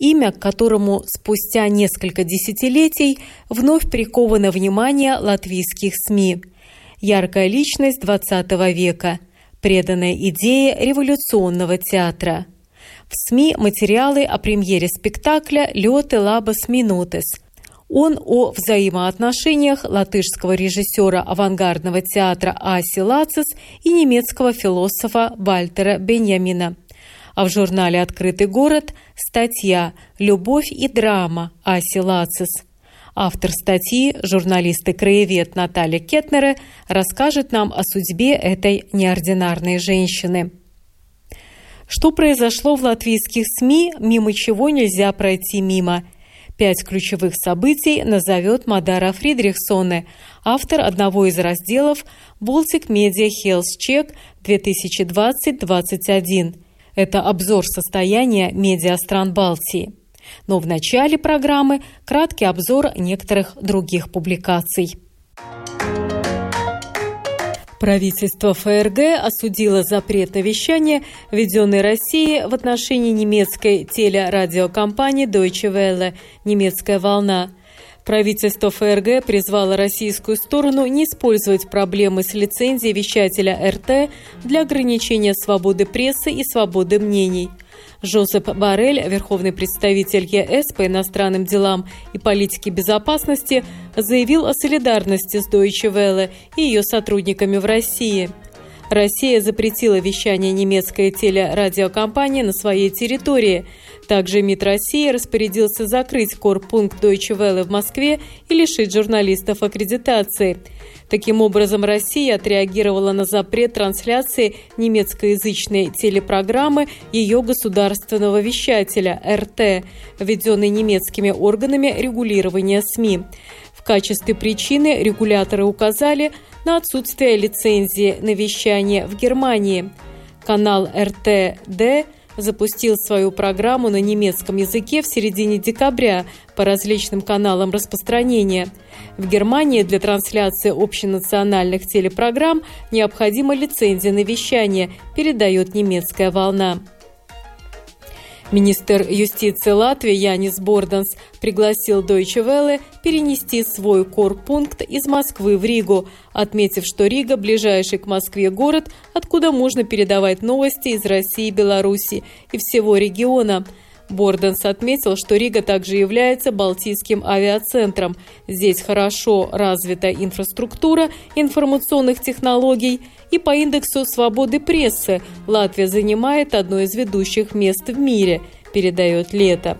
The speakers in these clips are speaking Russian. имя, к которому спустя несколько десятилетий вновь приковано внимание латвийских СМИ. Яркая личность XX века, преданная идее революционного театра. В СМИ материалы о премьере спектакля «Ļoti labas minūtes». Он о взаимоотношениях латышского режиссера авангардного театра Аси Лацис и немецкого философа Вальтера Беньямина. А в журнале «Открытый город» статья «Любовь и драма. Аси Лацис». Автор статьи, журналист и краевед Наталья Кетнере, расскажет нам о судьбе этой неординарной женщины. Что произошло в латвийских СМИ, мимо чего нельзя пройти мимо? 5 ключевых событий назовет Мадара Фридрихсоне, автор одного из разделов Baltic Media Health Check 2020-21. Это обзор состояния медиа стран Балтии. Но в начале программы краткий обзор некоторых других публикаций. Правительство ФРГ осудило запрет на вещание, введенный Россией в отношении немецкой телерадиокомпании Deutsche Welle «Немецкая волна». Правительство ФРГ призвало российскую сторону не использовать проблемы с лицензией вещателя РТ для ограничения свободы прессы и свободы мнений. Жозеп Борель, верховный представитель ЕС по иностранным делам и политике безопасности, заявил о солидарности с Deutsche Welle и ее сотрудниками в России. Россия запретила вещание немецкой телерадиокомпании на своей территории. Также МИД России распорядился закрыть корпункт Deutsche Welle в Москве и лишить журналистов аккредитации. Таким образом, Россия отреагировала на запрет трансляции немецкоязычной телепрограммы ее государственного вещателя РТ, введенной немецкими органами регулирования СМИ. В качестве причины регуляторы указали на отсутствие лицензии на вещание в Германии. Канал РТД запустил свою программу на немецком языке в середине декабря по различным каналам распространения. В Германии для трансляции общенациональных телепрограмм необходима лицензия на вещание, передает «Немецкая волна». Министр юстиции Латвии Янис Борданс пригласил Deutsche Welle перенести свой корпункт из Москвы в Ригу, отметив, что Рига – ближайший к Москве город, откуда можно передавать новости из России, Беларуси и всего региона. Борданс отметил, что Рига также является Балтийским авиацентром. Здесь хорошо развита инфраструктура информационных технологий, и по индексу свободы прессы Латвия занимает одно из ведущих мест в мире, передает «Лето».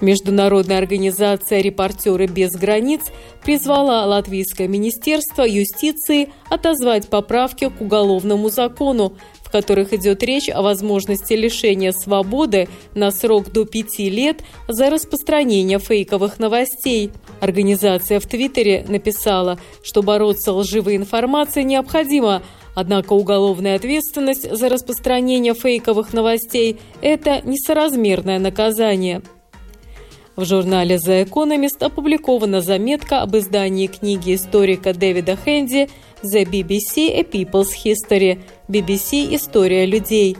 Международная организация «Репортеры без границ» призвала Латвийское министерство юстиции отозвать поправки к уголовному закону, в которых идет речь о возможности лишения свободы на срок до 5 лет за распространение фейковых новостей. Организация в Твиттере написала, что бороться с лживой информацией необходимо, однако уголовная ответственность за распространение фейковых новостей – это несоразмерное наказание. В журнале «The Economist» опубликована заметка об издании книги историка Дэвида Хэнди «The BBC – A People's History» BBC – «История людей».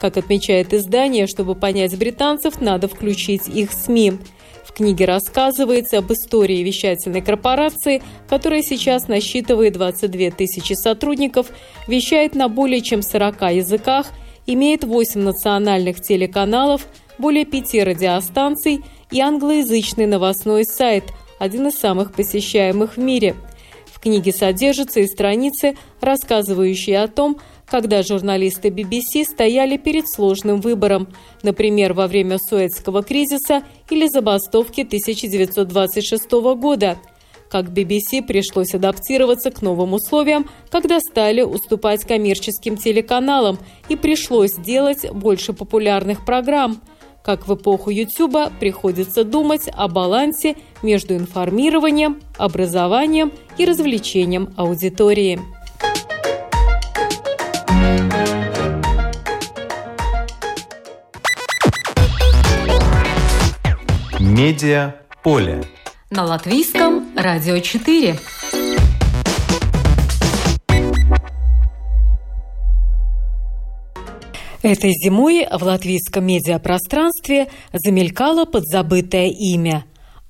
Как отмечает издание, чтобы понять британцев, надо включить их СМИ. В книге рассказывается об истории вещательной корпорации, которая сейчас насчитывает 22 000 сотрудников, вещает на более чем 40 языках, имеет 8 национальных телеканалов, более 5 радиостанций и англоязычный новостной сайт, один из самых посещаемых в мире. В книге содержатся и страницы, рассказывающие о том, когда журналисты BBC стояли перед сложным выбором, например, во время Суэцкого кризиса или забастовки 1926 года, как BBC пришлось адаптироваться к новым условиям, когда стали уступать коммерческим телеканалам и пришлось делать больше популярных программ, как в эпоху Ютуба, приходится думать о балансе между информированием, образованием и развлечением аудитории. Медиаполе. На латвийском «Радио 4». Этой зимой в латвийском медиапространстве замелькало подзабытое имя.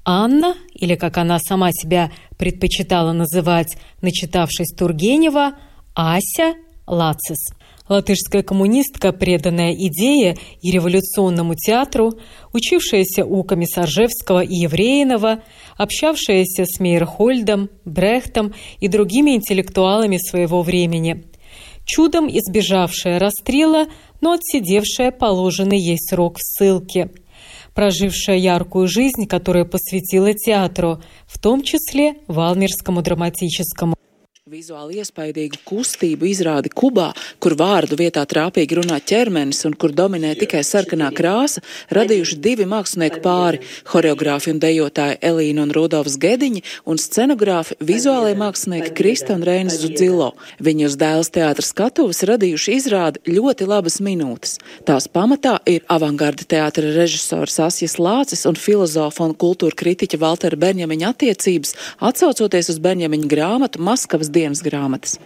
Анна, или как она сама себя предпочитала называть, начитавшись Тургенева, Ася Лацис. Латышская коммунистка, преданная идее и революционному театру, учившаяся у Комиссаржевского и Евреинова, общавшаяся с Мейерхольдом, Брехтом и другими интеллектуалами своего времени. Чудом избежавшая расстрела, но отсидевшая положенный ей срок в ссылке. Прожившая яркую жизнь, которую посвятила театру, в том числе Валмирскому драматическому. Vizuāli iespaidīgu kustību izrādi Kubā, kur vārdu vietā trāpīgi runā ķermenis un kur dominē tikai sarkanā krāsa, radījuši divi mākslinieku pāri – horeogrāfi un dejotāji Elīna un Rudolfs Gediņi un scenogrāfi vizuālai mākslinieki Krista un Reinis Zudzilo. Viņi uz Dailes teātra skatuves radījuši izrādi ļoti labas minūtes. Tās pamatā ir avangarda teātra režisors Asjas Lācis un filozofa un kultūra kritiķa Valtera Benjamiņa attiecības, atsaucoties uz Benjamiņa grāmatu Maskavas dienas грамотас.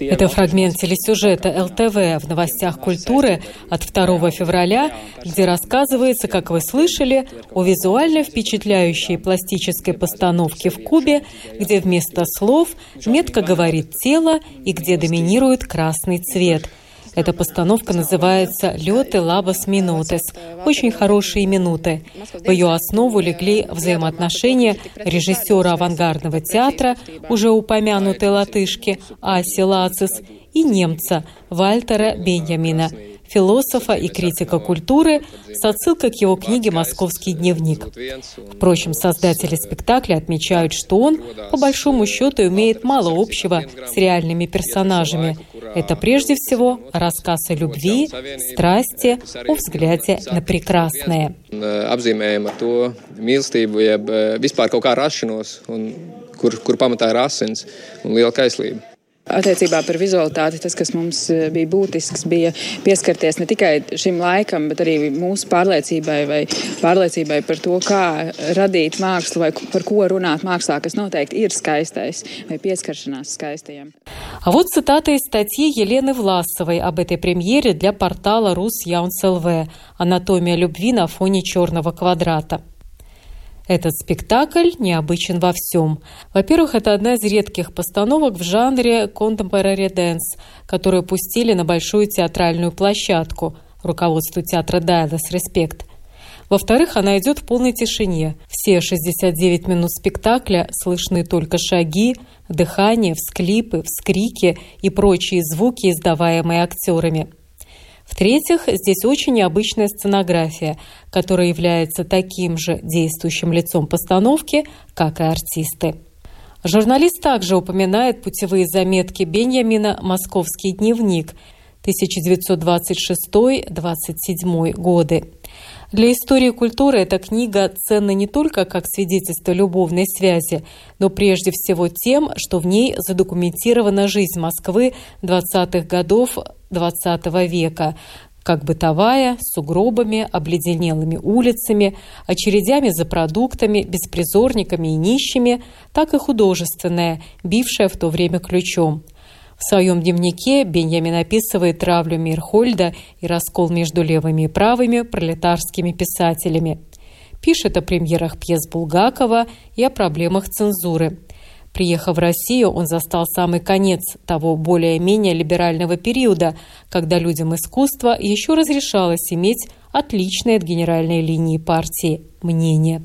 Это фрагмент телесюжета ЛТВ в новостях культуры от 2 февраля, где рассказывается, как вы слышали, о визуально впечатляющей пластической постановке в Кубе, где вместо слов метко говорит тело и где доминирует красный цвет. Эта постановка называется «Ļoti labas minūtes» – «Очень хорошие минуты». В ее основу легли взаимоотношения режиссера авангардного театра, уже упомянутой латышки Аси Лацис, и немца Вальтера Беньямина, философа и критика культуры, с отсылкой к его книге «Московский дневник». Впрочем, создатели спектакля отмечают, что он, по большому счету, имеет мало общего с реальными персонажами. Это прежде всего рассказ о любви, страсти, о взгляде на прекрасное. Attiecībā par vizualitāti tas, kas mums bija būtisks, bija pieskarties ne tikai šim laikam, bet arī mūsu pārliecībai vai pārliecībai par to, kā radīt mākslu vai par ko runāt mākslā, kas noteikti ir skaistais vai pieskaršanās skaistajiem. А вот цитата из статьи Елены Власовой об этой премьере для портала «Русь.Яунс.ЛВ» «Анатомия любви на фоне черного квадрата». Этот спектакль необычен во всем. Во-первых, это одна из редких постановок в жанре contemporary dance, которую пустили на большую театральную площадку, руководству театра Дайлес «Респект». Во-вторых, она идет в полной тишине. Все 69 минут спектакля слышны только шаги, дыхание, всклипы, вскрики и прочие звуки, издаваемые актерами. В-третьих, здесь очень необычная сценография, которая является таким же действующим лицом постановки, как и артисты. Журналист также упоминает путевые заметки Беньямина «Московский дневник» 1926-27 годы. Для истории культуры эта книга ценна не только как свидетельство любовной связи, но прежде всего тем, что в ней задокументирована жизнь Москвы 20-х годов XX века, как бытовая, с сугробами, обледенелыми улицами, очередями за продуктами, беспризорниками и нищими, так и художественная, бившая в то время ключом. В своем дневнике Беньямин описывает травлю Мейерхольда и раскол между левыми и правыми пролетарскими писателями. Пишет о премьерах пьес Булгакова и о проблемах цензуры. Приехав в Россию, он застал самый конец того более-менее либерального периода, когда людям искусства еще разрешалось иметь отличное от генеральной линии партии мнение.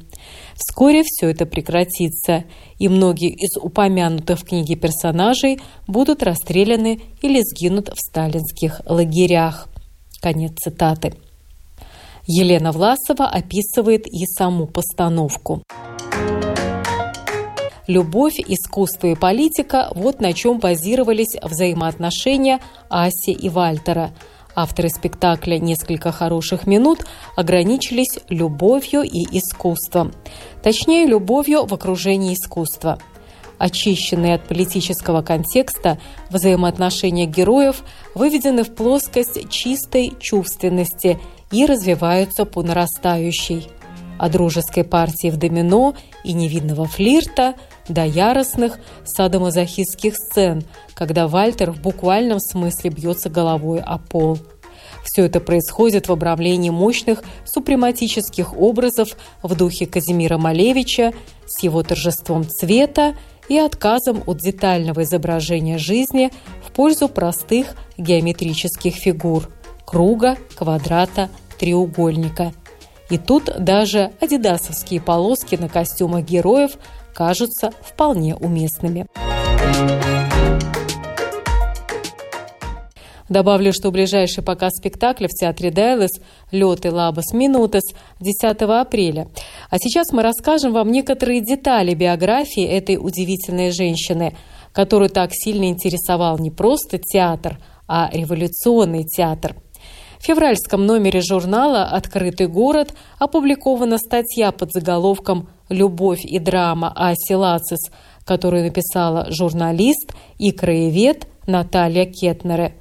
Вскоре все это прекратится, и многие из упомянутых в книге персонажей будут расстреляны или сгинут в сталинских лагерях. Конец цитаты. Елена Власова описывает и саму постановку. Любовь, искусство и политика – вот на чем базировались взаимоотношения Аси и Вальтера. Авторы спектакля «Несколько хороших минут» ограничились любовью и искусством. Точнее, любовью в окружении искусства. Очищенные от политического контекста, взаимоотношения героев выведены в плоскость чистой чувственности и развиваются по нарастающей. От дружеской партии в домино и невинного флирта до яростных садомазохистских сцен, когда Вальтер в буквальном смысле бьется головой о пол. Все это происходит в обрамлении мощных супрематических образов в духе Казимира Малевича с его торжеством цвета и отказом от детального изображения жизни в пользу простых геометрических фигур – круга, квадрата, треугольника. И тут даже адидасовские полоски на костюмах героев кажутся вполне уместными. Добавлю, что ближайший показ спектакля в Театре Дайлес «Ļoti labas minūtes» 10 апреля. А сейчас мы расскажем вам некоторые детали биографии этой удивительной женщины, которую так сильно интересовал не просто театр, а революционный театр. В февральском номере журнала «Открытый город» опубликована статья под заголовком «Любовь и драма Аси Лацис», которую написала журналист и краевед Наталья Кетнере.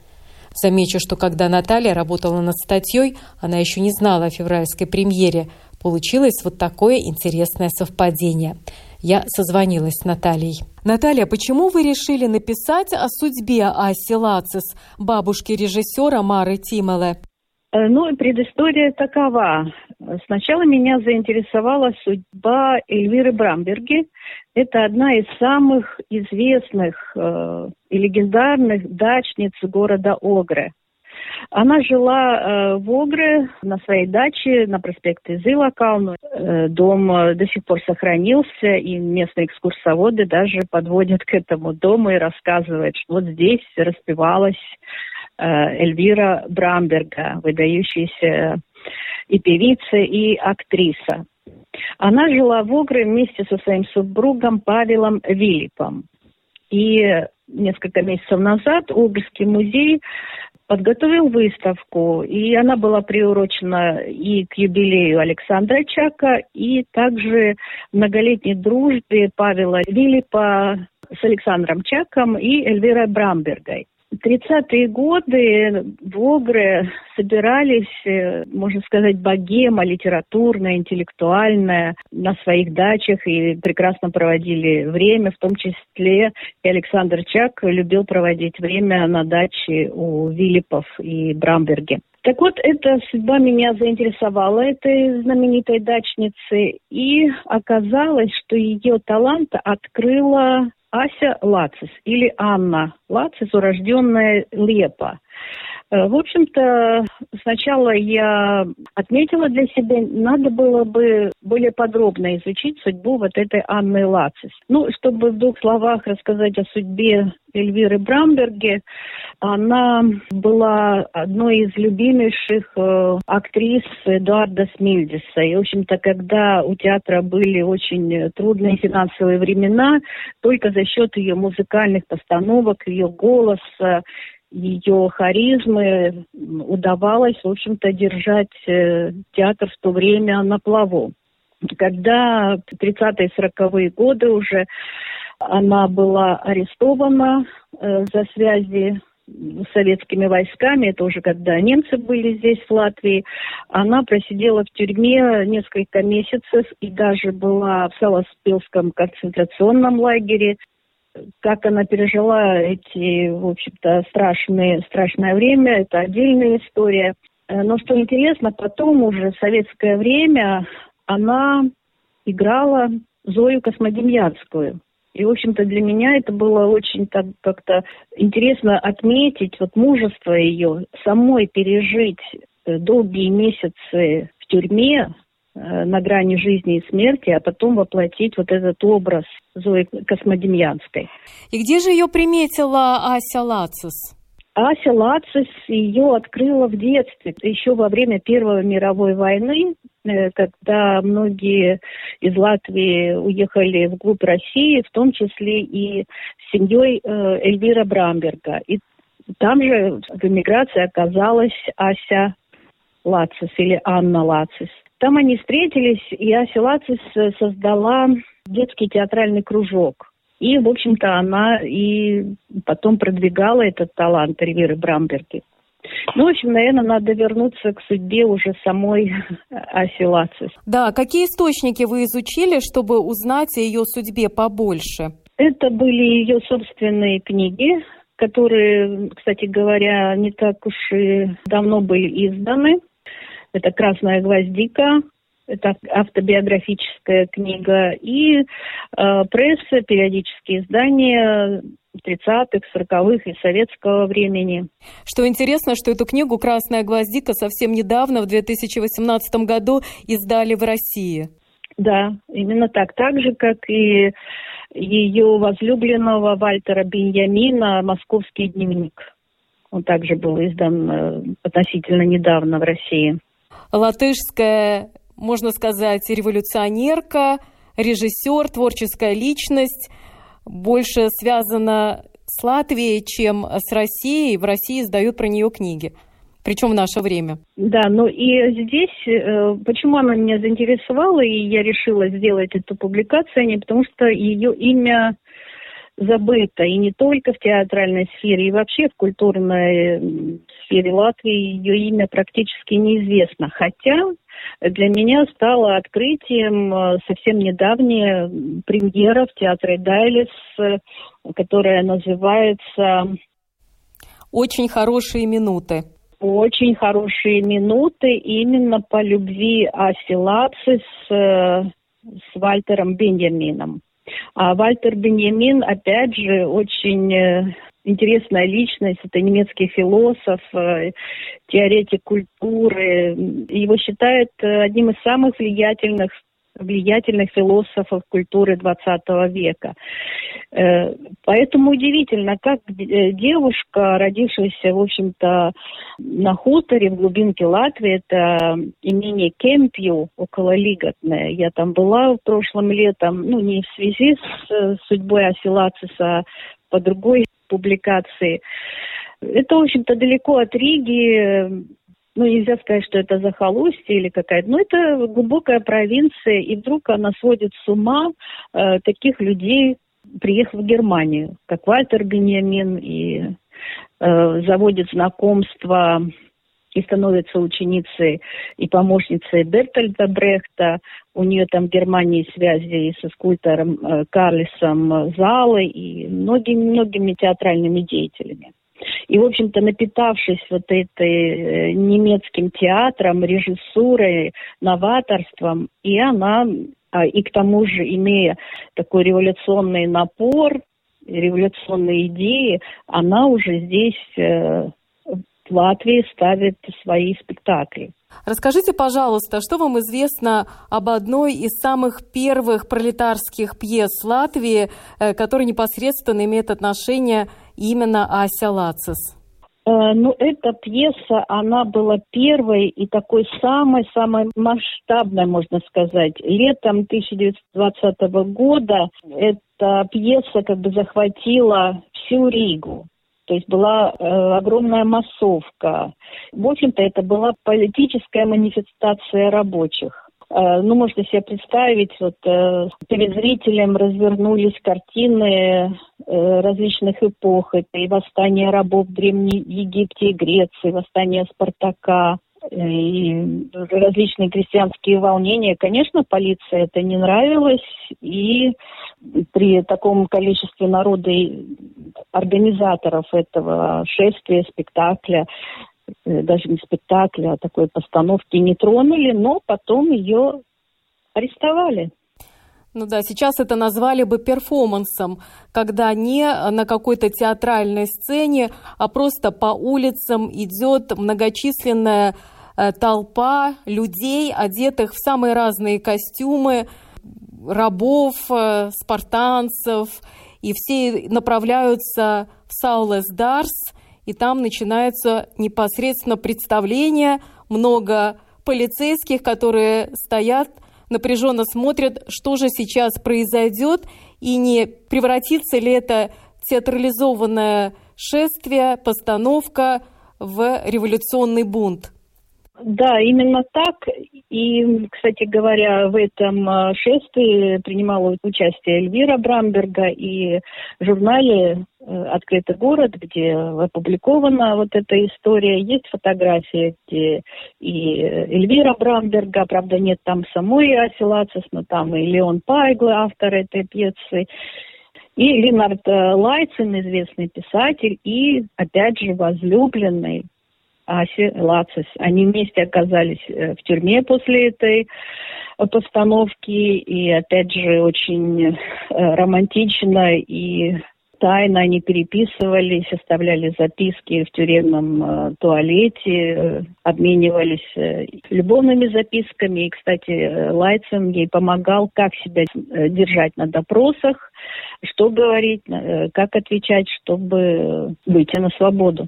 Замечу, что когда Наталья работала над статьей, она еще не знала о февральской премьере. Получилось вот такое интересное совпадение. Я созвонилась с Натальей. Наталья, почему вы решили написать о судьбе Аси Лацис, бабушки режиссера Мары Тимеле? Ну, предыстория такова. Сначала меня заинтересовала судьба Эльвиры Брамберги. Это одна из самых известных и легендарных дачниц города Огре. Она жила в Огре на своей даче на проспекте Зилакалну. Дом до сих пор сохранился, и местные экскурсоводы даже подводят к этому дому и рассказывают, что вот здесь распевалась Эльвира Брамберга, выдающаяся и певица, и актриса. Она жила в Огре вместе со своим супругом Павелом Вилипом. И несколько месяцев назад Огрский музей подготовил выставку, и она была приурочена и к юбилею Александра Чака, и также многолетней дружбе Павла Вилипа с Александром Чаком и Эльвирой Брамбергой. 30-е годы в Огре собирались, можно сказать, богема литературная, интеллектуальная на своих дачах и прекрасно проводили время, в том числе и Александр Чак любил проводить время на даче у Вилипов и Брамберге. Так вот, эта судьба меня заинтересовала, этой знаменитой дачницы, и оказалось, что ее талант открыла Ася Лацис или Анна Лацис, урожденная Лепа. В общем-то, сначала я отметила для себя, надо было бы более подробно изучить судьбу вот этой Анны Лацис. Ну, чтобы в двух словах рассказать о судьбе Эльвиры Брамберги, она была одной из любимейших актрис Эдуарда Смильдиса. И, в общем-то, когда у театра были очень трудные финансовые времена, только за счет ее музыкальных постановок, ее голоса, ее харизмы удавалось, в общем-то, держать театр в то время на плаву. Когда в 30-е и 40-е годы уже она была арестована за связи с советскими войсками, это уже когда немцы были здесь, в Латвии, она просидела в тюрьме несколько месяцев и даже была в Саласпилском концентрационном лагере. Как она пережила эти, в общем-то, страшное время, это отдельная история. Но что интересно, потом уже в советское время она играла Зою Космодемьянскую. И, в общем-то, для меня это было очень так как-то интересно отметить вот мужество ее, самой пережить долгие месяцы в тюрьме, на грани жизни и смерти, а потом воплотить вот этот образ Зои Космодемьянской. И где же ее приметила Ася Лацис? Ася Лацис ее открыла в детстве, еще во время Первой мировой войны, когда многие из Латвии уехали вглубь России, в том числе и с семьей Эльвира Брамберга. И Там же в эмиграции оказалась Ася Лацис или Анна Лацис. Там они встретились, и Ася Лацис создала детский театральный кружок. И, в общем-то, она и потом продвигала этот талант Эльвиры Брамберги. Ну, в общем, наверное, надо вернуться к судьбе уже самой Аси Лацис. Да, какие источники вы изучили, чтобы узнать о ее судьбе побольше? Это были ее собственные книги, которые, кстати говоря, не так уж и давно были изданы. Это «Красная гвоздика», это автобиографическая книга, и пресса, периодические издания 30-х, 40-х и советского времени. Что интересно, что эту книгу «Красная гвоздика» совсем недавно, в 2018 году, издали в России. Да, именно так. Так же, как и ее возлюбленного Вальтера Беньямина «Московский дневник». Он также был издан относительно недавно в России. Латышская, можно сказать, революционерка, режиссер, творческая личность, больше связана с Латвией, чем с Россией. В России издают про нее книги, причем в наше время. Да, ну и здесь, почему она меня заинтересовала, и я решила сделать эту публикацию, не потому что ее имя забыто, и не только в театральной сфере, и вообще в культурной сфере Латвии ее имя практически неизвестно, хотя для меня стало открытием совсем недавняя премьера в Театре Дайлес, которая называется «Очень хорошие минуты». «Очень хорошие минуты» именно по любви Аси Лацис с Вальтером Беньямином. А Вальтер Беньямин, опять же, очень интересная личность, это немецкий философ, теоретик культуры. Его считают одним из самых влиятельных философов культуры XX века. Поэтому удивительно, как девушка, родившаяся, в общем-то, на хуторе в глубинке Латвии, это имение Кемпью, около Лиготне. Я там была прошлым летом, ну, не в связи с судьбой Аси Лацис, а по другой публикации. Это, в общем-то, далеко от Риги. Ну, нельзя сказать, что это захолустье или какая-то, но это глубокая провинция, и вдруг она сводит с ума таких людей, приехав в Германию, как Вальтер Беньямин, и заводит знакомства и становится ученицей и помощницей Бертольда Брехта. У нее там в Германии связи и со скульптором Карлисом Залой и многими театральными деятелями. И, в общем-то, напитавшись вот этой немецким театром, режиссурой, новаторством, и она, и к тому же имея такой революционный напор, революционные идеи, она уже здесь, в Латвии, ставит свои спектакли. Расскажите, пожалуйста, что вам известно об одной из самых первых пролетарских пьес Латвии, которая непосредственно имеет отношение именно Ася Лацис? Ну, эта пьеса, она была первой и такой самой-самой масштабной, можно сказать. Летом 1920 года эта пьеса как бы захватила всю Ригу. То есть была огромная массовка. В общем-то, это была политическая манифестация рабочих. Ну, можно себе представить, вот перед зрителем развернулись картины различных эпох. Это и восстание рабов в Древнем Египте и Греции, восстание Спартака, и различные крестьянские волнения. Конечно, полиции это не нравилось, и при таком количестве народа и организаторов этого шествия, спектакля, даже не спектакля, а такой постановки не тронули, но потом ее арестовали. Ну да, сейчас это назвали бы перформансом, когда не на какой-то театральной сцене, а просто по улицам идет многочисленная толпа людей, одетых в самые разные костюмы, рабов, спартанцев, и все направляются в Саулес Дарс, и там начинается непосредственно представление, много полицейских, которые стоят, напряженно смотрят, что же сейчас произойдет, и не превратится ли это в театрализованное шествие, постановка в революционный бунт. Да, именно так. И, кстати говоря, в этом шествии принимала участие Эльвира Брамберга, и в журнале «Открытый город», где опубликована вот эта история, есть фотографии, где и Эльвира Брамберга, правда, нет там самой Аси Лацис, но там и Леон Пайгла, автор этой пьесы, и Линард Лайцен, известный писатель, и, опять же, возлюбленный Аси Лацис. Они вместе оказались в тюрьме после этой постановки. И, опять же, очень романтично и тайно они переписывались, составляли записки в тюремном туалете, обменивались любовными записками. И, кстати, Лайцен ей помогал, как себя держать на допросах, что говорить, как отвечать, чтобы выйти на свободу.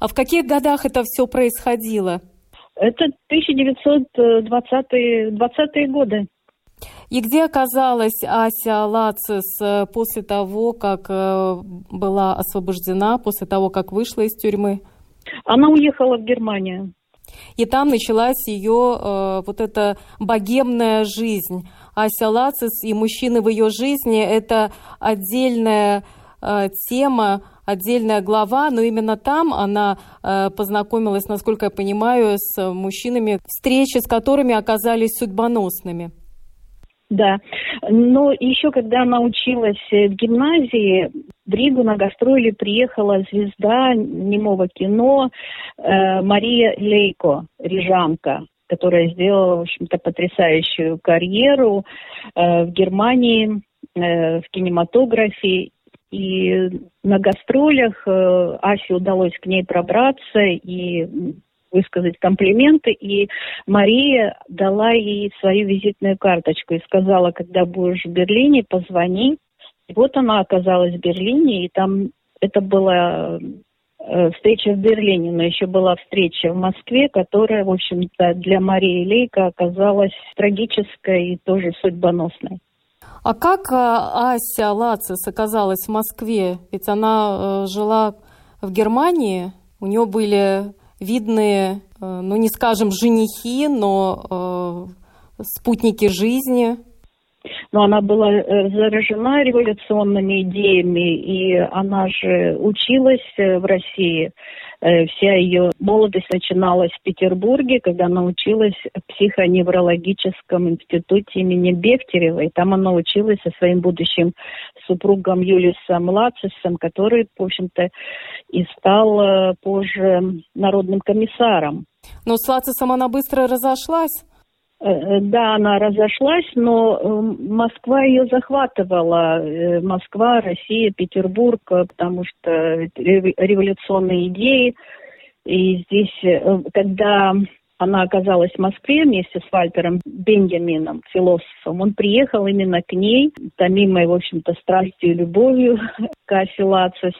А в каких годах это все происходило? Это 1920-е годы. И где оказалась Ася Лацис после того, как была освобождена, после того, как вышла из тюрьмы? Она уехала в Германию. И там началась ее вот эта богемная жизнь. Ася Лацис и мужчины в ее жизни – это отдельная тема, отдельная глава, но именно там она познакомилась, насколько я понимаю, с мужчинами, встречи с которыми оказались судьбоносными. Да, но еще когда она училась в гимназии, в Ригу на гастроли приехала звезда немого кино Мария Лейко, рижанка, которая сделала, в общем-то, потрясающую карьеру в Германии, в кинематографе. И на гастролях Асе удалось к ней пробраться и высказать комплименты. И Мария дала ей свою визитную карточку и сказала, когда будешь в Берлине, позвони. И вот она оказалась в Берлине, и там это была встреча в Берлине, но еще была встреча в Москве, которая, в общем-то, для Марии Лейко оказалась трагической и тоже судьбоносной. А как Ася Лацис оказалась в Москве? Ведь она жила в Германии, у нее были видные, ну не скажем женихи, но спутники жизни. Но она была заражена революционными идеями, и она же училась в России. Вся ее молодость начиналась в Петербурге, когда она училась в психоневрологическом институте имени Бехтерева. И там она училась со своим будущим супругом Юлиусом Лацисом, который, в общем-то, и стал позже народным комиссаром. Но с Лацисом она быстро разошлась? Да, она разошлась, но Москва ее захватывала. Москва, Россия, Петербург, потому что революционные идеи. И здесь, когда она оказалась в Москве вместе с Вальтером Беньямином, философом, он приехал именно к ней, томимой, в общем-то, страстью и любовью к Асе Лацис.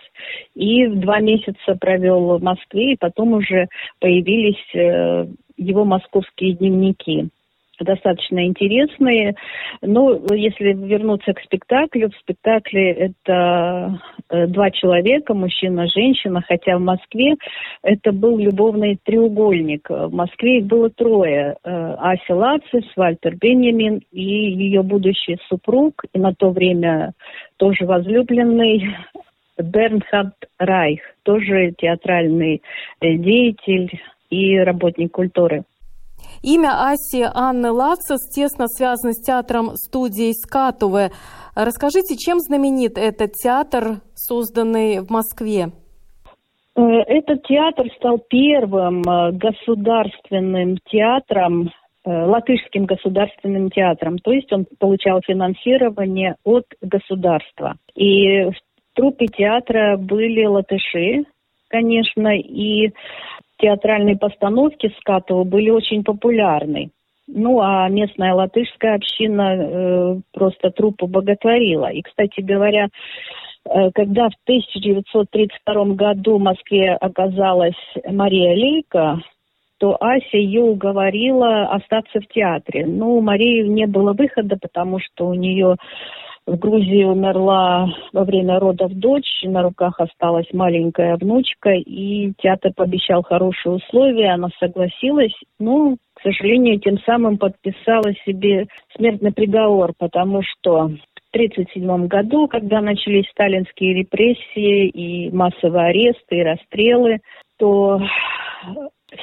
И 2 месяца провел в Москве, и потом уже появились его московские дневники. Достаточно интересные. Но если вернуться к спектаклю, в спектакле это 2 человека, мужчина, женщина, хотя в Москве это был любовный треугольник. В Москве их было 3. Ася Лацис, Вальтер Беньямин и ее будущий супруг, и на то время тоже возлюбленный Бернхард Райх, тоже театральный деятель и работник культуры. Имя Аси Анны Лацис тесно связано с театром студии «Скатуве». Расскажите, чем знаменит этот театр, созданный в Москве? Этот театр стал первым государственным театром, латышским государственным театром. То есть он получал финансирование от государства. И в труппе театра были латыши, конечно, и театральные постановки Скатова были очень популярны. Ну, а местная латышская община просто труппу боготворила. И, кстати говоря, когда в 1932 году в Москве оказалась Мария Лейко, то Ася ее уговорила остаться в театре. Но у Марии не было выхода, потому что у нее В Грузии умерла во время родов дочь, на руках осталась маленькая внучка, и театр пообещал хорошие условия, она согласилась, но, к сожалению, тем самым подписала себе смертный приговор, потому что в 1937 году, когда начались сталинские репрессии и массовые аресты, и расстрелы, то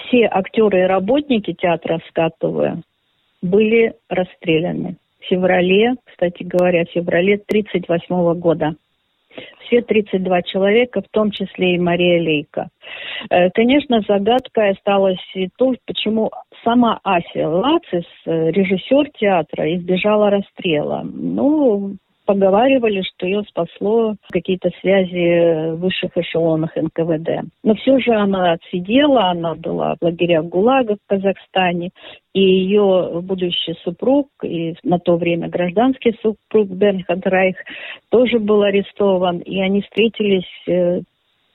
все актеры и работники театра «Скатовы» были расстреляны. В феврале, кстати говоря, в феврале 1938 года. Все 32 человека, в том числе и Мария Лейко. Конечно, загадкой осталось и то, почему сама Ася Лацис, режиссер театра, избежала расстрела. Ну, поговаривали, что ее спасло какие-то связи в высших эшелонах НКВД. Но все же она отсидела, она была в лагерях ГУЛАГа в Казахстане, и ее будущий супруг, и на то время гражданский супруг Бернхард Райх, тоже был арестован, и они встретились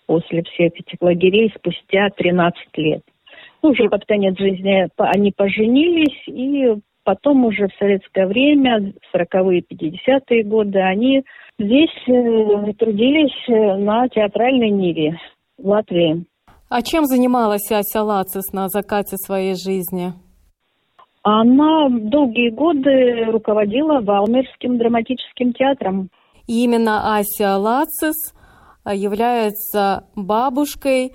после всех этих лагерей спустя 13 лет. Ну, уже под конец жизни они поженились, и потом уже в советское время, 40-е, 50-е годы, они здесь трудились на театральной ниве в Латвии. А чем занималась Ася Лацис на закате своей жизни? Она долгие годы руководила Валмирским драматическим театром. И именно Ася Лацис является бабушкой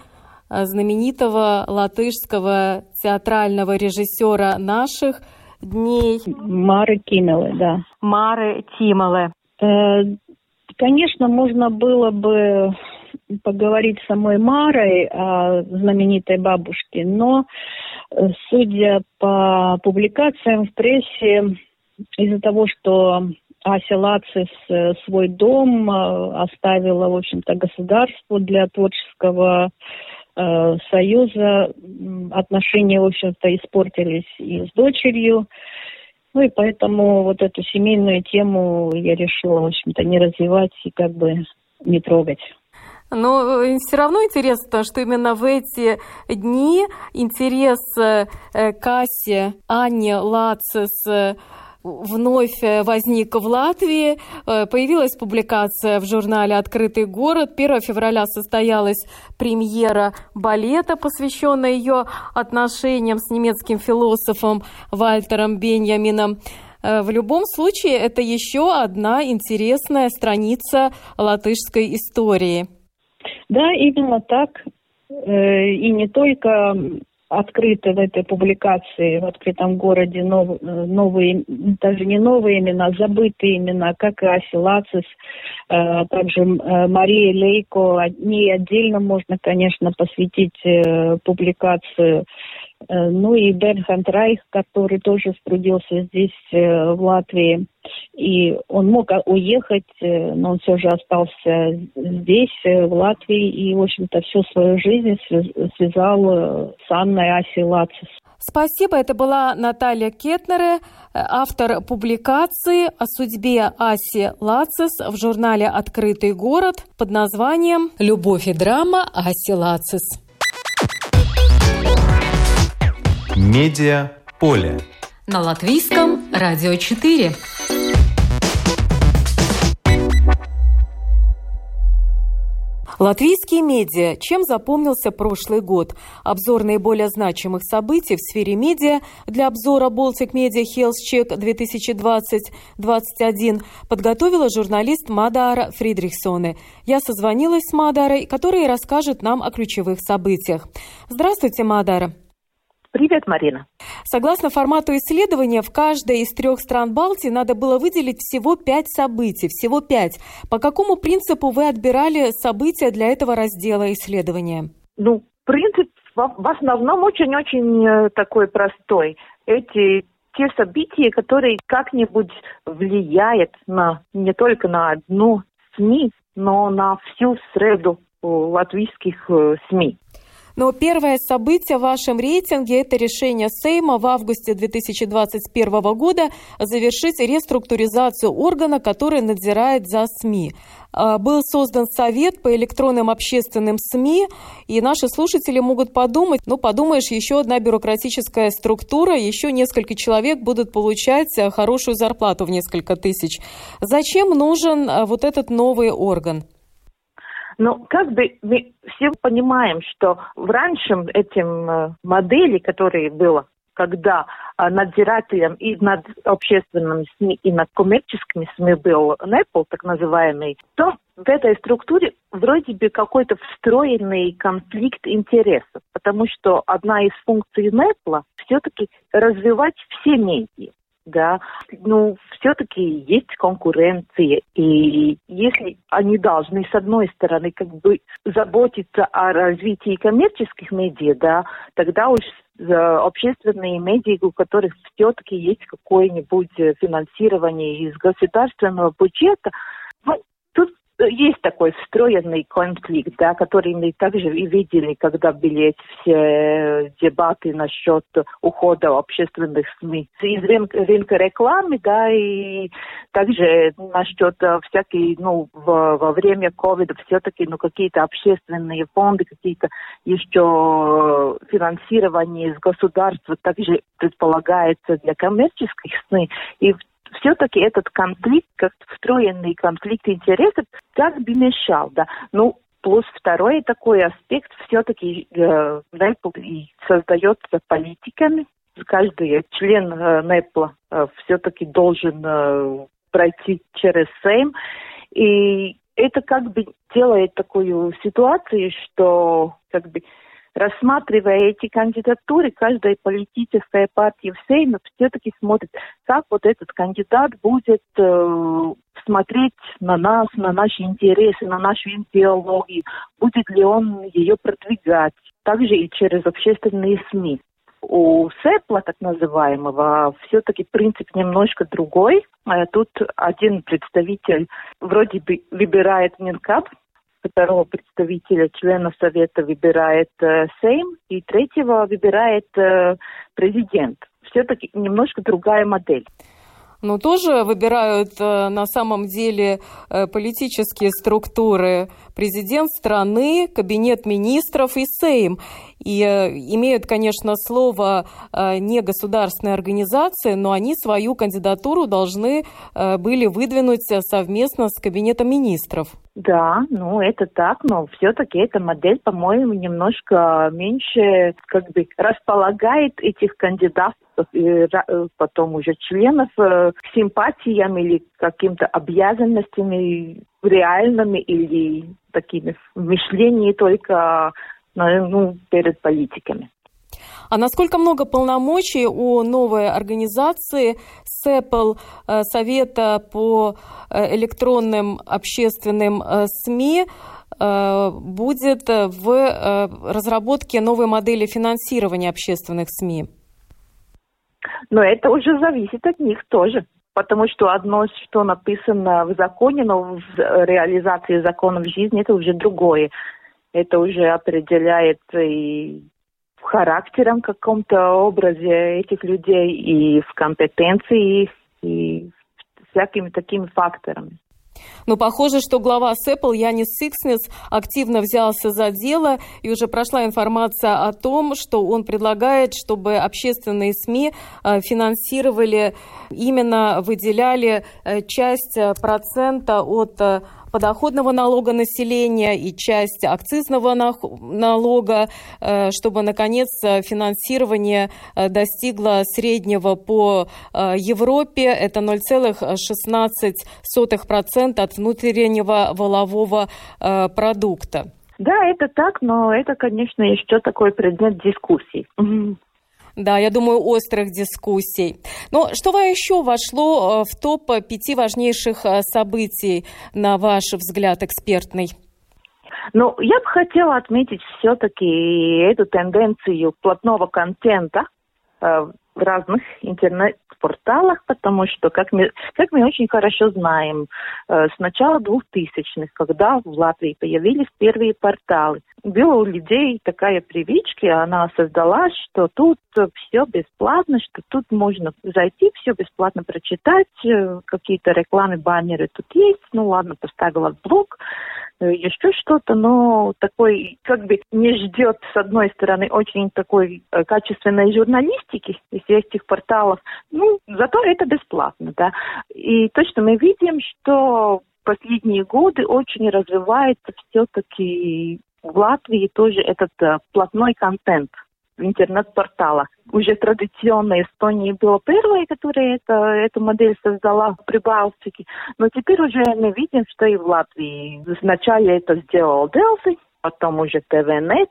знаменитого латышского театрального режиссера наших дней. Мары Тимелы, да. Мары Тимелы. Конечно, можно было бы поговорить с самой Марой, о знаменитой бабушке, но, судя по публикациям в прессе, из-за того, что Ася Лацис свой дом оставила, в общем-то, государству для творческого союза, отношения, в общем-то, испортились и с дочерью. Ну и поэтому вот эту семейную тему я решила, в общем-то, не развивать и как бы не трогать. Но все равно интересно, что именно в эти дни интерес к Асе, Анне Лацис вновь возник в Латвии. Появилась публикация в журнале «Открытый город». 1 февраля состоялась премьера балета, посвященная ее отношениям с немецким философом Вальтером Беньямином. В любом случае, это еще одна интересная страница латышской истории. Да, именно так. И не только открыты в этой публикации в «Открытом городе» новые, даже не новые имена, забытые имена, как и Ася Лацис, также Мария Лейко. Не отдельно можно, конечно, посвятить публикацию. Ну и Бернхард Райх, который тоже трудился здесь, в Латвии. И он мог уехать, но он все же остался здесь, в Латвии, и, в общем-то, всю свою жизнь связал с Анной Асей Лацис. Спасибо. Это была Наталья Кетнере, автор публикации о судьбе Аси Лацис в журнале «Открытый город» под названием «Любовь и драма Аси Лацис». Медиаполе. На латвийском радио 4. Латвийские медиа. Чем запомнился прошлый год? Обзор наиболее значимых событий в сфере медиа для обзора Baltic Media Health Check 2020-21 подготовила журналист Мадара Фридрихсоне. Я созвонилась с Мадарой, которая расскажет нам о ключевых событиях. Здравствуйте, Мадара. Привет, Марина. Согласно формату исследования, в каждой из трех стран Балтии надо было выделить всего 5 событий. Всего 5. По какому принципу вы отбирали события для этого раздела исследования? Ну, принцип в основном очень-очень такой простой. Те события, которые как-нибудь влияют не только на одну СМИ, но на всю среду латвийских СМИ. Но первое событие в вашем рейтинге – это решение Сейма в августе 2021 года завершить реструктуризацию органа, который надзирает за СМИ. Был создан совет по электронным общественным СМИ, и наши слушатели могут подумать, ну, подумаешь, еще одна бюрократическая структура, еще несколько человек будут получать хорошую зарплату в несколько тысяч. Зачем нужен вот этот новый орган? Ну, как бы мы все понимаем, что раньше этим модели, которые было, когда надзирателем и над общественными СМИ, и над коммерческими СМИ был Непл, так называемый, то в этой структуре вроде бы какой-то встроенный конфликт интересов, потому что одна из функций Непла все-таки развивать все медиа. Да, ну, все-таки есть конкуренция, и если они должны, с одной стороны, как бы заботиться о развитии коммерческих медиа, да, тогда уж общественные медиа, у которых все-таки есть какое-нибудь финансирование из государственного бюджета, ну, тут есть такой встроенный конфликт, да, который мы также и видели, когда были эти все дебаты насчет ухода общественных СМИ из рынка рекламы, да, и также насчет всяких, ну, во время ковида все-таки, ну, какие-то общественные фонды, какие-то еще финансирование из государства также предполагается для коммерческих СМИ, и все-таки этот конфликт, как встроенный конфликт интересов, как бы мешал, да. Ну, плюс второй такой аспект, все-таки Непл и создается политиками. Каждый член Непла все-таки должен пройти через Сейм. И это как бы делает такую ситуацию, что как бы рассматривая эти кандидатуры, каждая политическая партия в Сейме все-таки смотрит, как вот этот кандидат будет смотреть на нас, на наши интересы, на нашу идеологию, будет ли он ее продвигать, также и через общественные СМИ. У СЕПЛа, так называемого, все-таки принцип немножко другой. Тут один представитель вроде бы выбирает Минкап, второго представителя члена Совета выбирает Сейм, и третьего выбирает президент. Все-таки немножко другая модель. Но тоже выбирают на самом деле политические структуры. Президент страны, кабинет министров и Сейм. И имеют, конечно, слово не государственные организации, но они свою кандидатуру должны были выдвинуть совместно с кабинетом министров. Да, ну это так, но все-таки эта модель, по-моему, немножко меньше как бы располагает этих кандидатов, потом уже членов, к симпатиям или каким-то обязанностями реальными или такими в мышлении только, ну, перед политиками. А насколько много полномочий у новой организации СЕПЛ, Совета по электронным общественным СМИ, будет в разработке новой модели финансирования общественных СМИ? Но это уже зависит от них тоже. Потому что одно, что написано в законе, но в реализации закона в жизни, это уже другое. Это уже определяет и характером, каком-то образе этих людей, и в компетенции их, и всякими такими факторами. Но похоже, что глава СЭПЛ Янис Сикснес активно взялся за дело, и уже прошла информация о том, что он предлагает, чтобы общественные СМИ финансировали, именно выделяли часть процента от подоходного налога населения и часть акцизного налога, чтобы, наконец, финансирование достигло среднего по Европе. Это 0,16% от внутреннего валового продукта. Да, это так, но это, конечно, еще такой предмет дискуссий. Да, я думаю, острых дискуссий. Но что еще вошло в топ 5 важнейших событий, на ваш взгляд, экспертный? Ну, я бы хотела отметить все-таки эту тенденцию платного контента в разных интернет-порталах, потому что, как мы очень хорошо знаем, с начала 2000-х, когда в Латвии появились первые порталы, была у людей такая привычка, она создалась, что тут все бесплатно, что тут можно зайти, все бесплатно прочитать, какие-то рекламы, баннеры тут есть, ну ладно, поставила в блог, еще что-то, но такой, как бы, не ждет, с одной стороны, очень такой качественной журналистики из этих порталов, ну, зато это бесплатно, да. И то, что мы видим, что в последние годы очень развивается все-таки в Латвии тоже этот платной контент в интернет-порталах. Уже традиционно Эстония была первой, которая эту модель создала в Прибалтике. Но теперь уже мы видим, что и в Латвии. Вначале это сделал Делфи, потом уже ТВ-нет.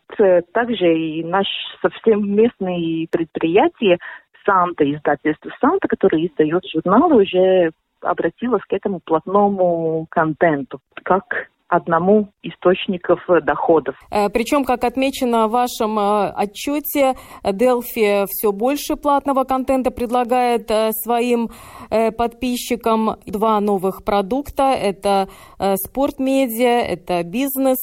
Также и наши совсем местные предприятия Санта, издательство Санта, которое издает журналы, уже обратилось к этому платному контенту, как одному источников доходов. Причем, как отмечено в вашем отчете, Делфи все больше платного контента предлагает своим подписчикам. Два новых продукта – это спортмедиа, это бизнес.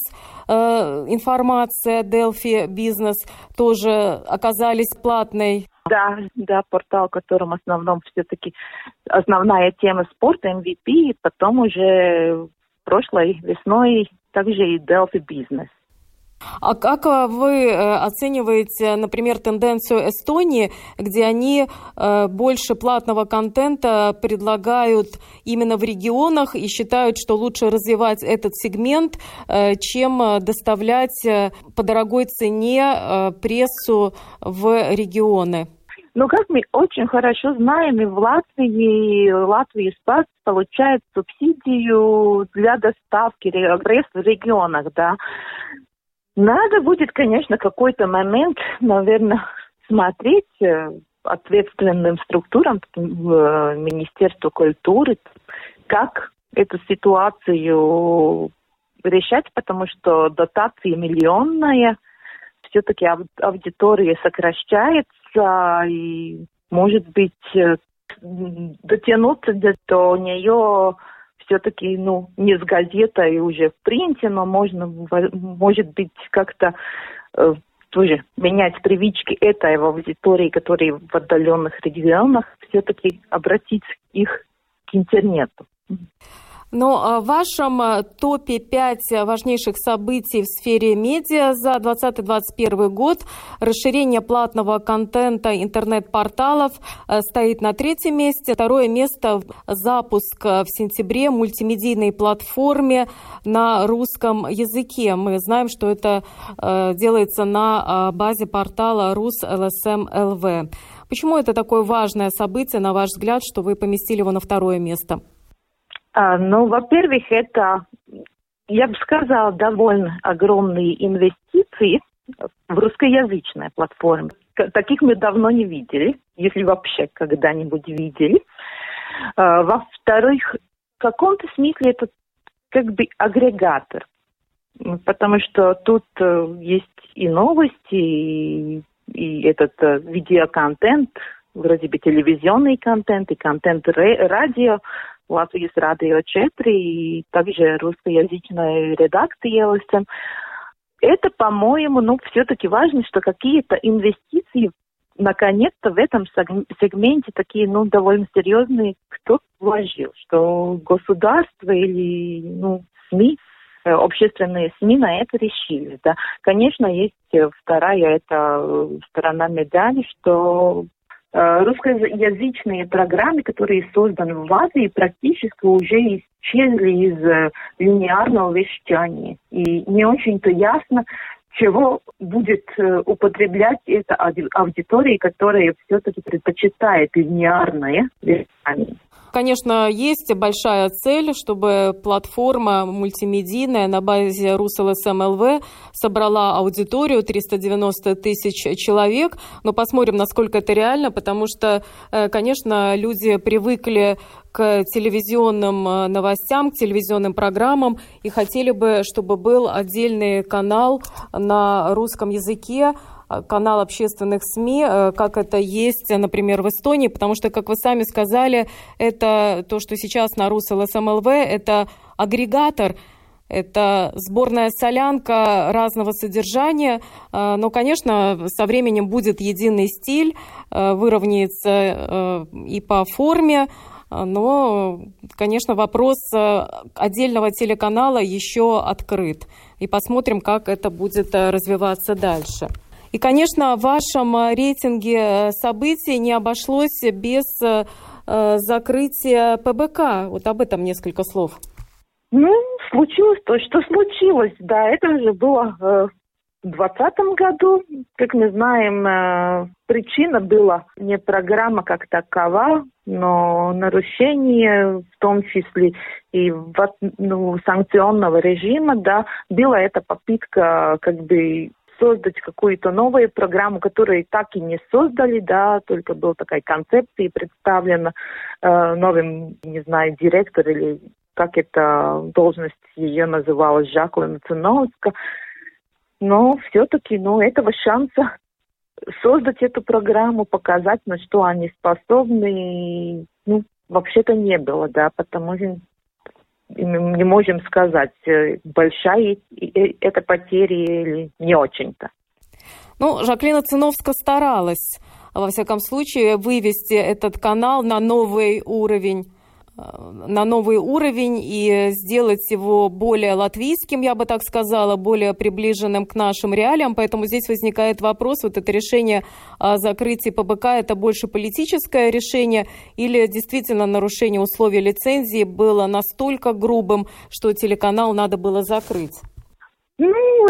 Информация Delphi Business тоже оказались платной. Да, портал, в котором в основном все-таки основная тема спорта, MVP, потом уже прошлой весной также и Delphi Business. А как вы оцениваете, например, тенденцию Эстонии, где они больше платного контента предлагают именно в регионах и считают, что лучше развивать этот сегмент, чем доставлять по дорогой цене прессу в регионы? Ну, как мы очень хорошо знаем, и в Латвии СПАС получает субсидию для доставки прессы в регионах, да. Надо будет, конечно, какой-то момент, наверное, смотреть ответственным структурам, Министерству культуры, как эту ситуацию решать, потому что дотации миллионная, все-таки аудитория сокращается, и, может быть, дотянуться до нее все-таки, ну, не с газетой уже в принте, но можно, может быть, как-то тоже менять привычки этой аудитории, которые в отдаленных регионах, все-таки обратить их к интернету. Но в вашем топе 5 важнейших событий в сфере медиа за 2020-2021 год расширение платного контента интернет-порталов стоит на третьем месте. Второе место – запуск в сентябре мультимедийной платформы на русском языке. Мы знаем, что это делается на базе портала «Рус.ЛСМ.ЛВ». Почему это такое важное событие, на ваш взгляд, что вы поместили его на второе место? Ну, во-первых, это, я бы сказала, довольно огромные инвестиции в русскоязычной платформе. Таких мы давно не видели, если вообще когда-нибудь видели. Во-вторых, в каком-то смысле это как бы агрегатор, потому что тут есть и новости, и этот видеоконтент, вроде бы телевизионный контент, и контент радио, Латвии с Радио 4 и также русскоязычная редакция ЛСМ. Это, по-моему, ну, все-таки важно, что какие-то инвестиции наконец-то в этом сегменте такие, ну, довольно серьезные, кто вложил, что государство или, ну, СМИ, общественные СМИ на это решили, да. Конечно, есть вторая эта сторона медали, что русскоязычные программы, которые созданы в Латвии, практически уже исчезли из линейного вещания. И не очень-то ясно, чего будет употреблять эта аудитория, которая все-таки предпочитает линейное вещание. Конечно, есть большая цель, чтобы платформа мультимедийная на базе РусЛСМ.ЛВ собрала аудиторию 390 тысяч человек. Но посмотрим, насколько это реально, потому что, конечно, люди привыкли к телевизионным новостям, к телевизионным программам и хотели бы, чтобы был отдельный канал на русском языке, канал общественных СМИ, как это есть, например, в Эстонии, потому что, как вы сами сказали, это то, что сейчас на РУСЛСМЛВ, это агрегатор, это сборная солянка разного содержания, но, конечно, со временем будет единый стиль, выровняется и по форме, но, конечно, вопрос отдельного телеканала еще открыт. И посмотрим, как это будет развиваться дальше. И, конечно, в вашем рейтинге событий не обошлось без закрытия ПБК. Вот об этом несколько слов. Ну, случилось то, что случилось. Да, это уже было в 2020 году. Как мы знаем, причина была не программа как такова, но нарушение, в том числе и санкционного режима, да, была эта попытка как бы создать какую-то новую программу, которую так и не создали, да, только была такая концепция представлена новым, не знаю, директор или как эта должность ее называлась, Жакла Национовска. Но все-таки, этого шанса создать эту программу, показать, на что они способны, вообще-то не было, да, потому что мы не можем сказать, большая это потеря или не очень-то. Жаклина Циновска старалась, во всяком случае, вывести этот канал на новый уровень. И сделать его более латвийским, я бы так сказала, более приближенным к нашим реалиям. Поэтому здесь возникает вопрос, вот это решение о закрытии ПБК, это больше политическое решение или действительно нарушение условий лицензии было настолько грубым, что телеканал надо было закрыть?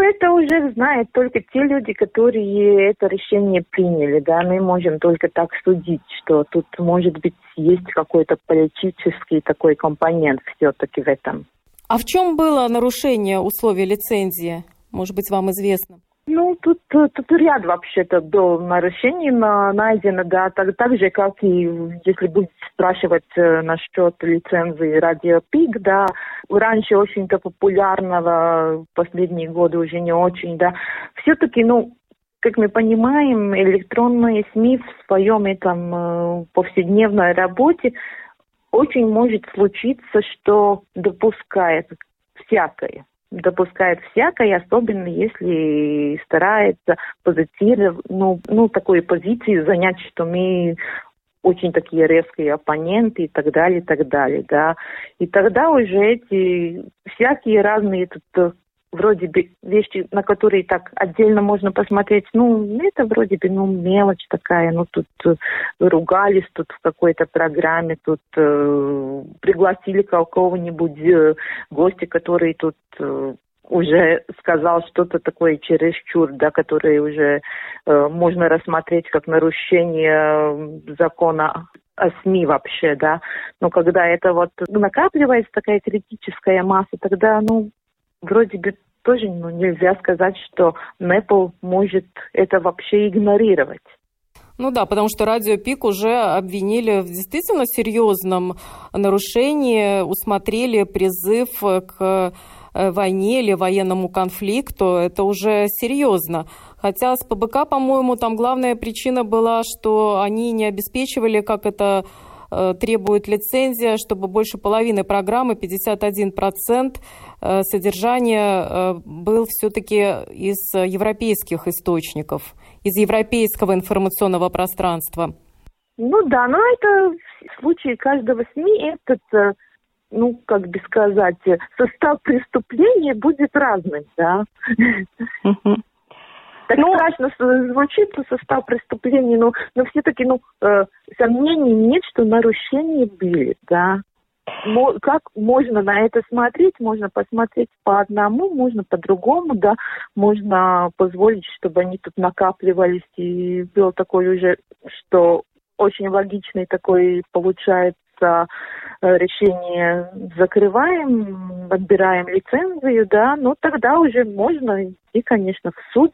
Это уже знают только те люди, которые это решение приняли, да. Мы можем только так судить, что тут, может быть, есть какой-то политический такой компонент все-таки в этом. А в чем было нарушение условий лицензии? Может быть, вам известно? Тут ряд вообще-то до нарушений найдено, да, так же, как и если будете спрашивать насчет лицензии «Радио Пик», да, раньше очень-то популярного, в последние годы уже не очень, да, все-таки, как мы понимаем, электронные СМИ в своем этом повседневной работе очень может случиться, что допускает всякое, особенно если старается такую позицию занять, что мы очень такие резкие оппоненты и так далее, да. И тогда уже эти всякие разные тут вроде бы вещи, на которые так отдельно можно посмотреть, это вроде бы, мелочь такая, тут ругались, тут в какой-то программе, тут пригласили какого-нибудь гостя, который тут уже сказал что-то такое чересчур, да, которое уже можно рассмотреть как нарушение закона о СМИ вообще, да. Но когда это вот накапливается такая критическая масса, тогда, вроде бы тоже нельзя сказать, что Непл может это вообще игнорировать. Да, потому что «Радио Пик» уже обвинили в действительно серьезном нарушении, усмотрели призыв к войне или военному конфликту. Это уже серьезно. Хотя с ПБК, по-моему, там главная причина была, что они не обеспечивали, как это требует лицензия, чтобы больше половины программы, 51% содержания, был все-таки из европейских источников, из европейского информационного пространства. Но это в случае каждого СМИ этот, как бы сказать, состав преступления будет разным, да. Так страшно звучит состав преступлений, но все-таки сомнений нет, что нарушения были, да. Как можно на это смотреть? Можно посмотреть по одному, можно по-другому, да. Можно позволить, чтобы они тут накапливались, и был такой уже, что очень логичный такой получается решение: закрываем, отбираем лицензию, да, тогда уже можно идти, конечно, в суд,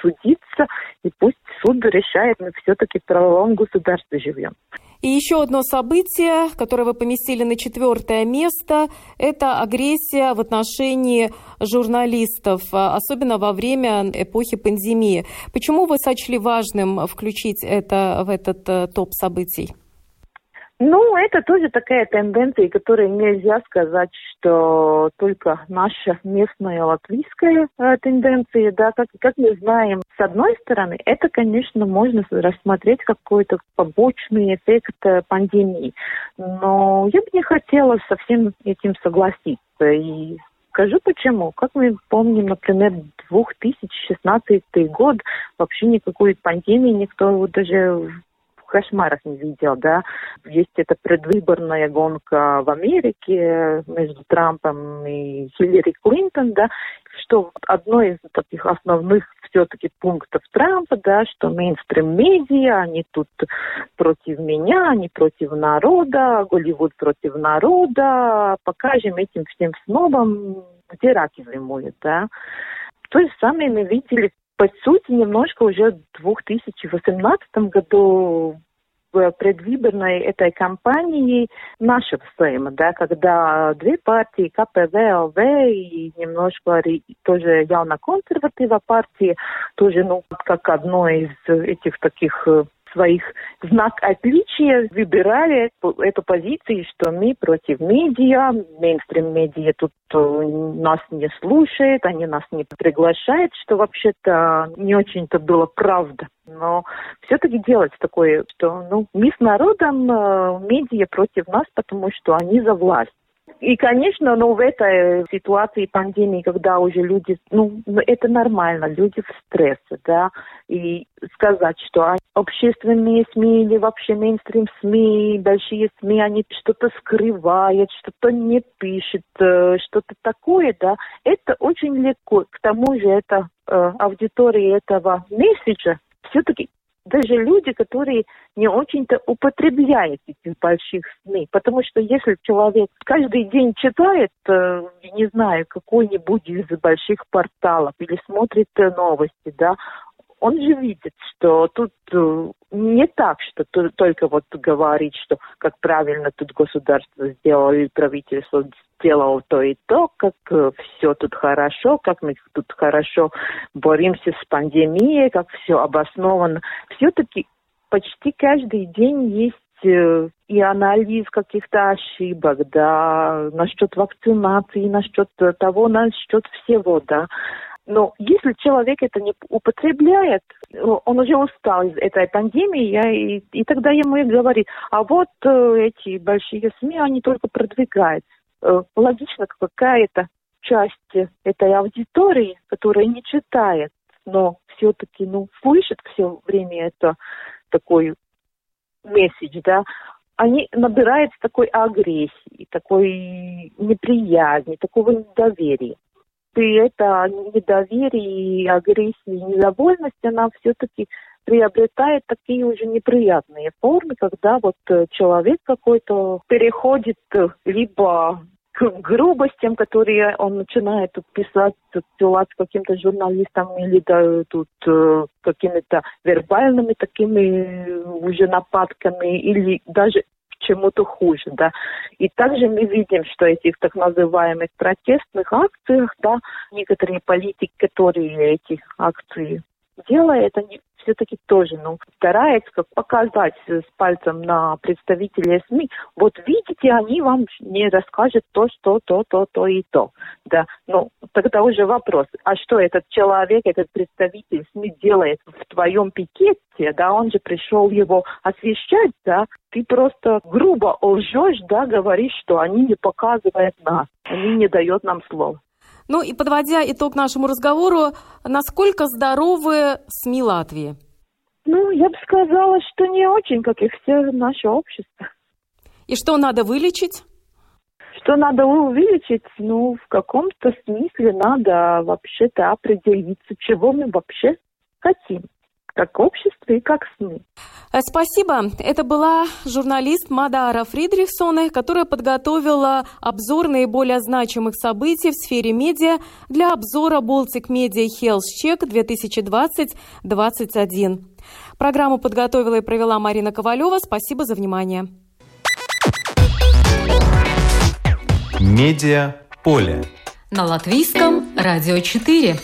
судиться, и пусть суд решает, мы все-таки в правовом государстве живем. И еще одно событие, которое вы поместили на 4-е место, это агрессия в отношении журналистов, особенно во время эпохи пандемии. Почему вы сочли важным включить это в этот топ событий? Ну, это тоже такая тенденция, которой нельзя сказать, что только наша местная латвийская тенденция, да, как мы знаем. С одной стороны, это, конечно, можно рассмотреть какой-то побочный эффект пандемии, но я бы не хотела со всем этим согласиться. И скажу почему. Как мы помним, например, 2016 год вообще никакой пандемии никто даже кошмарах не видел, да. Есть эта предвыборная гонка в Америке между Трампом и Хиллари Клинтон, да, что одно из таких основных все-таки пунктов Трампа, да, что мейнстрим-медиа, они тут против меня, они против народа, Голливуд против народа, покажем этим всем снобам, где раки зимуют, да. То же самое мы видели по сути, немножко уже в 2018 году в предвыборной этой кампании нашего Сейма, да, когда две партии, КПВ, ЛВ и немножко тоже явно-консервативная партия, тоже, ну, как одно из этих таких своих знак отличия выбирали эту позицию, что мы против медиа, мейнстрим-медиа тут нас не слушает, они нас не приглашают, что вообще-то не очень-то было правда. Но все-таки делать такое, что ну, мы с народом, медиа против нас, потому что они за власть. И, конечно, ну, в этой ситуации пандемии, когда уже люди, ну, это нормально, люди в стрессе, да, и сказать, что общественные СМИ или вообще мейнстрим СМИ, большие СМИ, они что-то скрывают, что-то не пишут, что-то такое, да, это очень легко. К тому же это аудитория этого месседжа все-таки даже люди, которые не очень-то употребляют этих больших СМИ. Потому что если человек каждый день читает, не знаю, какой-нибудь из больших порталов или смотрит новости, да, он же видит, что тут не так, что только вот говорить, что как правильно тут государство сделало или правительство сделало то и то, как все тут хорошо, как мы тут хорошо боремся с пандемией, как все обосновано. Все-таки почти каждый день есть и анализ каких-то ошибок, да, насчет вакцинации, насчет того, насчет всего, да. Но если человек это не употребляет, он уже устал из этой пандемии, и тогда ему и говорит, а вот эти большие СМИ, они только продвигают. Логично, какая-то часть этой аудитории, которая не читает, но все-таки ну, слышит все время это такой месседж, да, они набираются такой агрессии, такой неприязни, такого недоверия. И это недоверие, агрессия, недовольность, она все-таки приобретает такие уже неприятные формы, когда вот человек какой-то переходит либо к грубостям, которые он начинает тут писать, ссылать каким-то журналистам или да, тут какими-то вербальными такими уже нападками или даже чему-то хуже, да. И также мы видим, что этих так называемых протестных акциях, да, некоторые политики, которые эти акции делают, они все-таки тоже, ну, стараются показать с пальцем на представителей СМИ, вот видите, они вам не расскажут то, что, то и то, да. Ну, тогда уже вопрос, а что этот человек, этот представитель СМИ делает в твоем пикете, да, он же пришел его освещать, да, ты просто грубо лжешь, да, говоришь, что они не показывают нас, они не дают нам слова. Ну и подводя итог нашему разговору, насколько здоровы СМИ Латвии? Ну, я бы сказала, что не очень, как и все наше общество. И что надо вылечить? Что надо увеличить? Ну, в каком-то смысле надо вообще-то определиться, чего мы вообще хотим. Как общество и как СМИ. Спасибо. Это была журналист Мадара Фридрихсоне, которая подготовила обзор наиболее значимых событий в сфере медиа для обзора Baltic Media Health Check 2020-21. Программу подготовила и провела Марина Ковалева. Спасибо за внимание. Медиаполе. На латвийском радио 4.